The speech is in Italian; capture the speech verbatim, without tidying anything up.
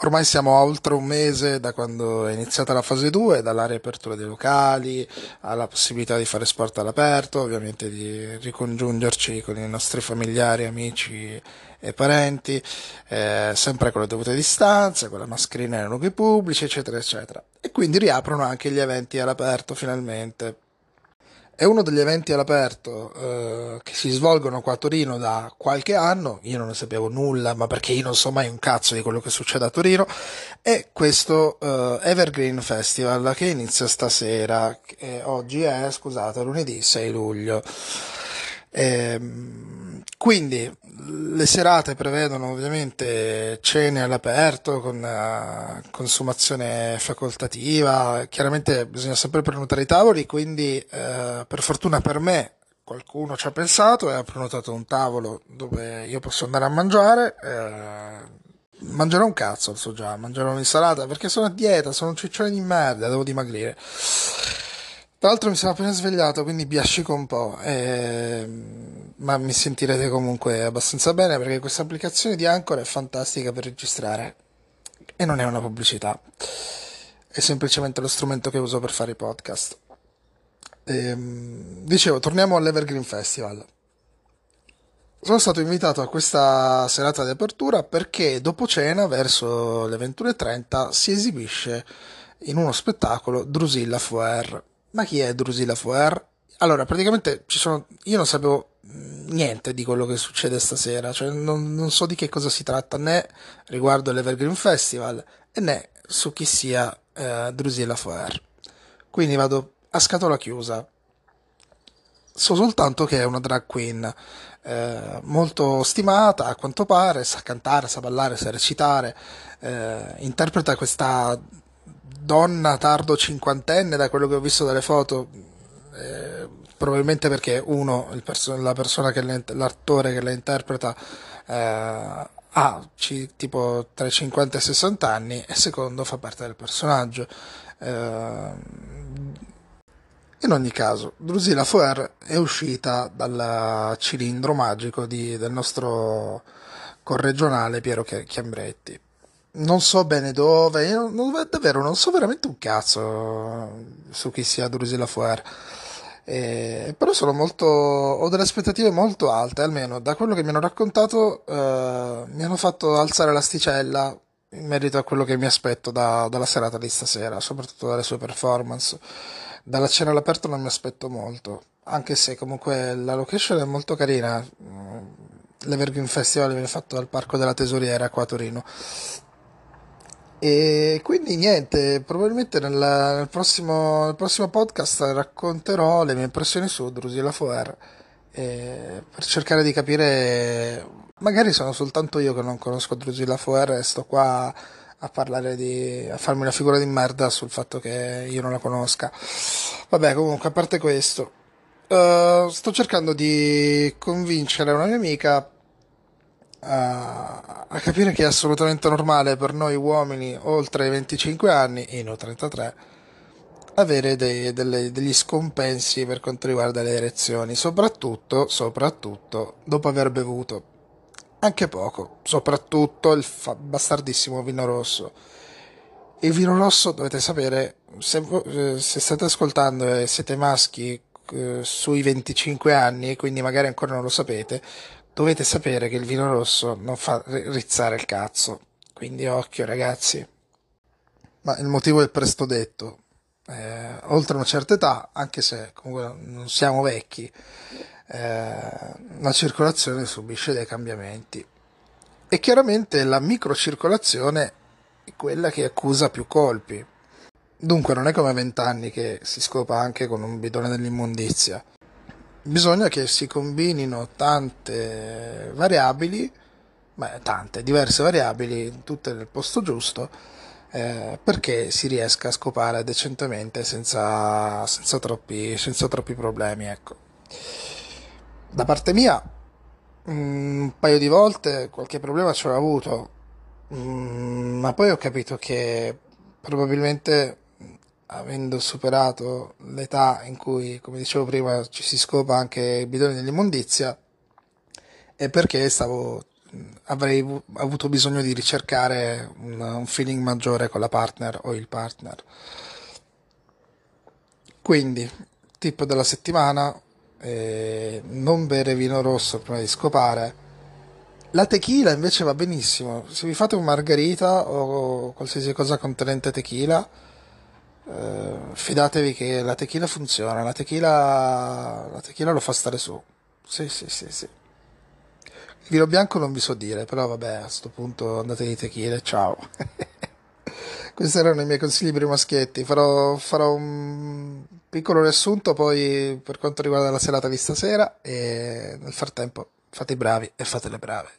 Ormai siamo a oltre un mese da quando è iniziata la fase due, dalla riapertura dei locali, alla possibilità di fare sport all'aperto, ovviamente di ricongiungerci con i nostri familiari, amici e parenti, eh, sempre con le dovute distanze, con la mascherina nei luoghi pubblici, eccetera, eccetera. E quindi riaprono anche gli eventi all'aperto finalmente. È uno degli eventi all'aperto eh, che si svolgono qua a Torino da qualche anno, io non ne sapevo nulla, ma perché io non so mai un cazzo di quello che succede a Torino, è questo eh, Evergreen Festival che inizia stasera, che oggi è, scusate, lunedì sei luglio. Ehm, quindi le serate prevedono ovviamente cene all'aperto con uh, consumazione facoltativa, chiaramente bisogna sempre prenotare i tavoli, quindi uh, per fortuna per me qualcuno ci ha pensato e ha prenotato un tavolo dove io posso andare a mangiare. uh, Mangerò un cazzo, so già, mangerò un'insalata perché sono a dieta, sono un ciccione di merda, devo dimagrire. Tra l'altro mi sono appena svegliato, quindi biascico un po', eh, ma mi sentirete comunque abbastanza bene perché questa applicazione di Anchor è fantastica per registrare e non è una pubblicità, è semplicemente lo strumento che uso per fare i podcast. Eh, dicevo, torniamo all'Evergreen Festival. Sono stato invitato a questa serata di apertura perché dopo cena, verso le ventuno e trenta, si esibisce in uno spettacolo Drusilla Foer. Ma chi è Drusilla Foer? Allora, praticamente ci sono. Io non sapevo niente di quello che succede stasera, cioè non, non so di che cosa si tratta né riguardo l'Evergreen Festival né su chi sia eh, Drusilla Foer. Quindi vado a scatola chiusa. So soltanto che è una drag queen eh, molto stimata, a quanto pare, sa cantare, sa ballare, sa recitare, eh, interpreta questa donna tardo cinquantenne, da quello che ho visto dalle foto, eh, probabilmente perché uno, il perso- la persona che le, l'attore che la interpreta eh, ha c- tipo tra i cinquanta e i sessanta anni, e secondo fa parte del personaggio. Eh, in ogni caso, Drusilla Foer è uscita dal cilindro magico di, del nostro corregionale Piero Chiambretti. Non so bene dove, io non, davvero non so veramente un cazzo su chi sia Drusilla Foer, eh, però sono molto, ho delle aspettative molto alte, almeno da quello che mi hanno raccontato eh, mi hanno fatto alzare l'asticella in merito a quello che mi aspetto da, dalla serata di stasera, soprattutto dalle sue performance. Dalla cena all'aperto non mi aspetto molto, anche se comunque la location è molto carina. L'Evergreen Festival viene fatto al Parco della Tesoriera qua a Torino. E quindi niente, probabilmente nel, nel, prossimo, nel prossimo podcast racconterò le mie impressioni su Drusilla Foer, eh, per cercare di capire, magari sono soltanto io che non conosco Drusilla Foer e sto qua a parlare di, a farmi una figura di merda sul fatto che io non la conosca. Vabbè, comunque, a parte questo, uh, sto cercando di convincere una mia amica A, a capire che è assolutamente normale per noi uomini oltre i venticinque anni, e no trentatré, avere dei, delle, degli scompensi per quanto riguarda le erezioni, soprattutto, soprattutto dopo aver bevuto anche poco, soprattutto il fa- bastardissimo vino rosso. Il vino rosso, dovete sapere, se, se state ascoltando e siete maschi eh, sui venticinque anni, quindi magari ancora non lo sapete, dovete sapere che il vino rosso non fa rizzare il cazzo, quindi occhio ragazzi. Ma il motivo è presto detto, eh, oltre una certa età, anche se comunque non siamo vecchi, eh, la circolazione subisce dei cambiamenti e chiaramente la microcircolazione è quella che accusa più colpi. Dunque non è come a vent'anni che si scopa anche con un bidone dell'immondizia. Bisogna che si combinino tante variabili, beh, tante, diverse variabili, tutte nel posto giusto, eh, perché si riesca a scopare decentemente senza, senza, troppi, senza troppi problemi. Ecco. Da parte mia, un paio di volte qualche problema ce l'ho avuto, ma poi ho capito che probabilmente, avendo superato l'età in cui, come dicevo prima, ci si scopa anche i bidoni dell'immondizia, è perché stavo avrei v- avuto bisogno di ricercare un, un feeling maggiore con la partner o il partner. Quindi, tip della settimana, eh, non bere vino rosso prima di scopare. La tequila invece va benissimo, se vi fate un margarita o qualsiasi cosa contenente tequila, eh, fidatevi che la tequila funziona, la tequila, la tequila lo fa stare su. Sì, sì, sì, sì. Il vino bianco non vi so dire, però vabbè, a sto punto andate di tequila, ciao. Questi erano i miei consigli per i maschietti. Farò, farò un piccolo riassunto poi per quanto riguarda la serata di stasera e nel frattempo fate i bravi e fate le brave.